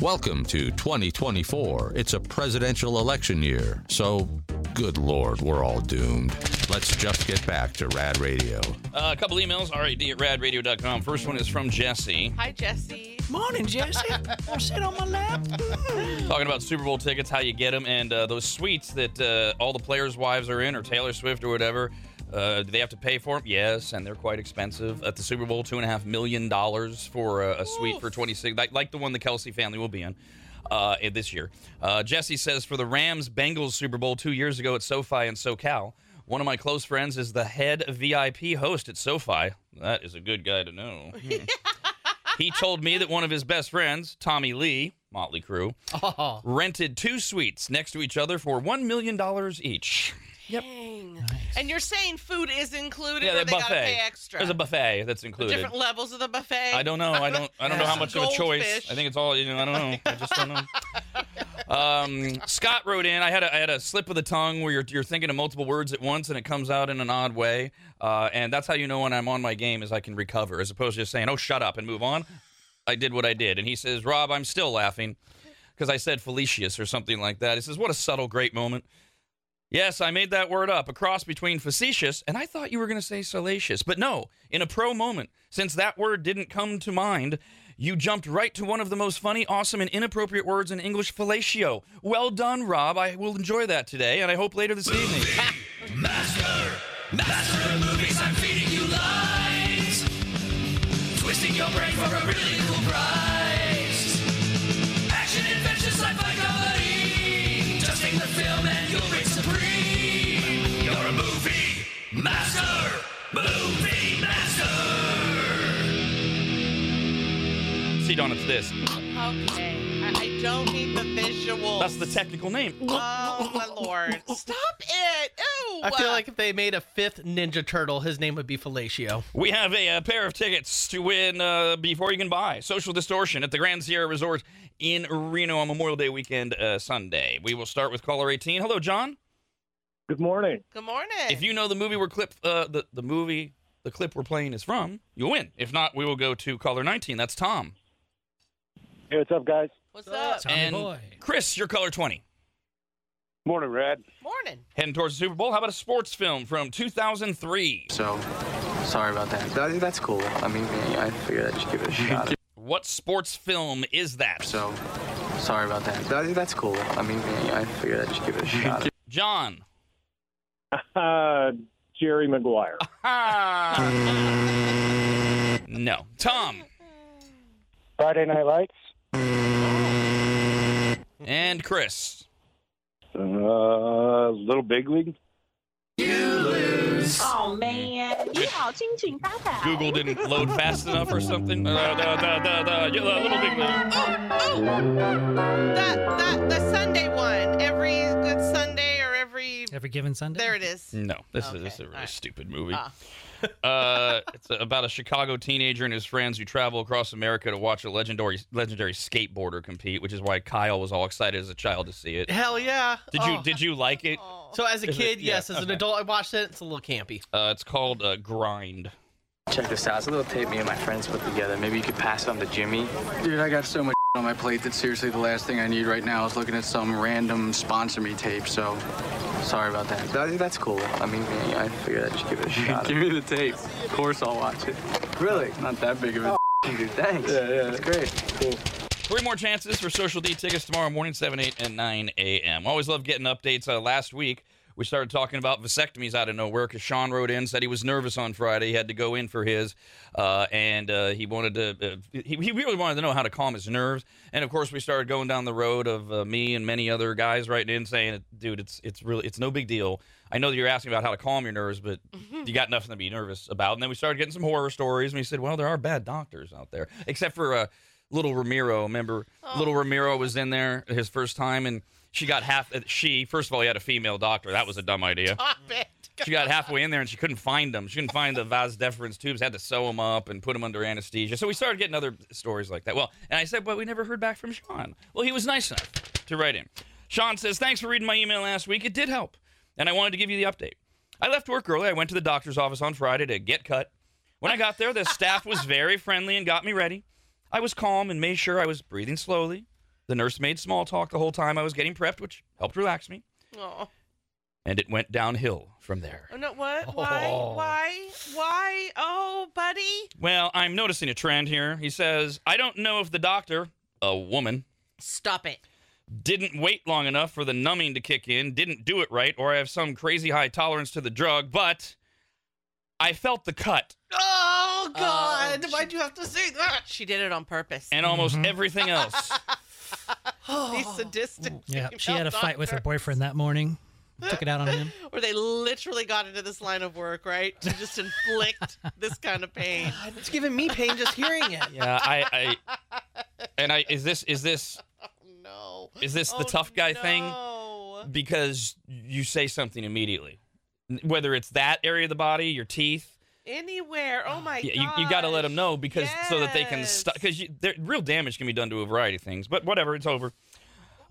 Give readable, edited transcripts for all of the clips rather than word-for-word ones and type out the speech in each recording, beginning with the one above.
Welcome to 2024. It's a presidential election year, so good Lord, we're all doomed. Let's just get back to Rad Radio. A couple emails, rad@radradio.com. First one is from Jesse. Hi, Jesse. Morning, Jesse. Don't sit on my lap. Talking about Super Bowl tickets, how you get them, and those suites that all the players' wives are in, or Taylor Swift or whatever. Do they have to pay for them? Yes, and they're quite expensive. At the Super Bowl, $2.5 million for a suite for 26, like the one the Kelsey family will be in. This year. Jesse says, for the Rams-Bengals Super Bowl 2 years ago at SoFi in SoCal, one of my close friends is the head VIP host at SoFi. That is a good guy to know. He told me that one of his best friends, Tommy Lee, Motley Crue, rented two suites next to each other for $1 million each. Yep. Nice. And you're saying food is included, or they gotta pay extra? There's a buffet that's included. The different levels of the buffet. I don't know. I don't know how much of a choice. Fish. I think it's all. I don't know. I just don't know. Scott wrote in. I had a slip of the tongue where you're thinking of multiple words at once and it comes out in an odd way. And that's how you know when I'm on my game is I can recover as opposed to just saying, "Oh, shut up" and move on. I did what I did. And he says, "Rob, I'm still laughing because I said Felicius or something like that." He says, "What a subtle, great moment." Yes, I made that word up, a cross between facetious, and I thought you were going to say salacious. But no, in a pro moment, since that word didn't come to mind, you jumped right to one of the most funny, awesome, and inappropriate words in English, fellatio. Well done, Rob. I will enjoy that today, and I hope later this evening. Master of movies, I'm feeding you lies. Twisting your brain for a really cool prize. Action, adventure, sci-fi, comedy. Just take the film and you'll reach supreme. You're a movie master. Movie master. See, Don, it's this. Okay. I don't need the visuals. That's the technical name. Oh, my Lord. Stop it. Ew. I feel like if they made a fifth Ninja Turtle, his name would be Fellatio. We have a pair of tickets to win before you can buy. Social Distortion at the Grand Sierra Resort in Reno on Memorial Day weekend Sunday. We will start with caller 18. Hello, John. Good morning. Good morning. If you know the movie we're the clip we're playing is from, you'll win. If not, we will go to caller 19. That's Tom. Hey, what's up, guys? What's up? And boy. Chris, you're caller 20. Morning, Rad. Morning. Heading towards the Super Bowl. How about a sports film from 2003? So, sorry about that. I think that's cool. I mean, I figured I should give it a shot. What sports film is that? So, sorry about that. I think that's cool. I mean, I figured I should give it a shot. John. Jerry Maguire. No. Tom. Friday Night Lights. And Chris. Little Big League. You lose. Oh, man. Google didn't load fast enough or something. Little Big League. Oh. The Sunday one. Every Good Sunday or Every Given Sunday? There it is. No, this is a really stupid movie. It's about a Chicago teenager and his friends who travel across America to watch a legendary skateboarder compete, which is why Kyle was all excited as a child to see it. Hell yeah! Did you like it? So as a kid, yes. As an adult, I watched it. It's a little campy. It's called Grind. Check this out. It's a little tape me and my friends put together. Maybe you could pass it on to Jimmy. Dude, I got so much on my plate that seriously the last thing I need right now is looking at some random sponsor me tape. So. Sorry about that. I think that's cool. I mean, I figured I should give it a shot. Give me the tape. Of course I'll watch it. Really? Not that big of a dude. Thanks. Yeah. That's great. Cool. Three more chances for Social D tickets tomorrow morning, 7, 8, and 9 a.m. Always love getting updates. Last week, we started talking about vasectomies out of nowhere because Sean wrote in, said he was nervous on Friday. He had to go in for his, and he wanted to. He really wanted to know how to calm his nerves. And of course, we started going down the road of me and many other guys writing in saying, "Dude, it's really no big deal. I know that you're asking about how to calm your nerves, but you got nothing to be nervous about." And then we started getting some horror stories, and we said, "Well, there are bad doctors out there, except for Little Ramiro. Remember, Little Ramiro was in there his first time and." She got half. First of all, he had a female doctor. That was a dumb idea. Stop it. She got halfway in there and she couldn't find them. She couldn't find the vas deferens tubes. Had to sew them up and put them under anesthesia. So we started getting other stories like that. Well, and I said, but we never heard back from Sean. Well, he was nice enough to write in. Sean says, thanks for reading my email last week. It did help. And I wanted to give you the update. I left work early. I went to the doctor's office on Friday to get cut. When I got there, the staff was very friendly and got me ready. I was calm and made sure I was breathing slowly. The nurse made small talk the whole time I was getting prepped, which helped relax me. Aww. And it went downhill from there. Oh, no, what? Oh. Why? Oh, buddy. Well, I'm noticing a trend here. He says, I don't know if the doctor, a woman. Stop it. Didn't wait long enough for the numbing to kick in, didn't do it right, or I have some crazy high tolerance to the drug, but I felt the cut. Oh, God. Why'd you have to say that? She did it on purpose. And almost everything else. These sadistic. Yeah, she had a fight with her boyfriend that morning. Took it out on him. Or they literally got into this line of work, right? To just inflict this kind of pain. God, it's giving me pain just hearing it. Yeah, I is this oh, no. Is this the tough guy thing? Because you say something immediately. Whether it's that area of the body, your teeth. Anywhere. Oh, my God. Yeah, you got to let them know because so that they can stop. Because real damage can be done to a variety of things. But whatever, it's over.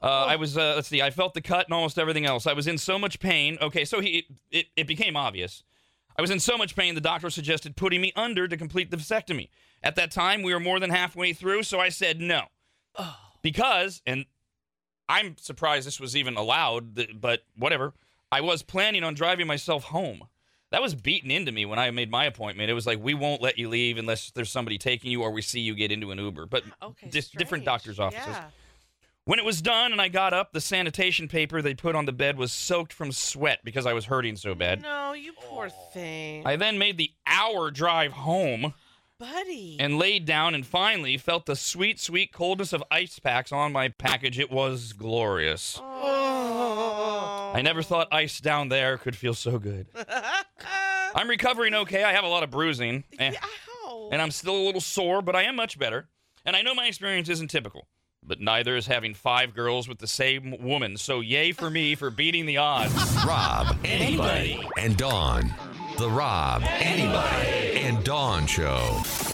I felt the cut and almost everything else. I was in so much pain. Okay, so it became obvious. I was in so much pain, the doctor suggested putting me under to complete the vasectomy. At that time, we were more than halfway through, so I said no. Oh. Because, and I'm surprised this was even allowed, but whatever, I was planning on driving myself home. That was beaten into me when I made my appointment. It was like, we won't let you leave unless there's somebody taking you or we see you get into an Uber. But different doctor's offices. Yeah. When it was done and I got up, the sanitation paper they put on the bed was soaked from sweat because I was hurting so bad. No, you poor thing. I then made the hour drive home. Buddy. And laid down and finally felt the sweet, sweet coldness of ice packs on my package. It was glorious. Oh. I never thought ice down there could feel so good. I'm recovering okay. I have a lot of bruising. Yeah. And I'm still a little sore, but I am much better. And I know my experience isn't typical. But neither is having 5 girls with the same woman. So yay for me for beating the odds. Rob, Anybody, and Dawn. The Rob, Anybody, and Dawn Show.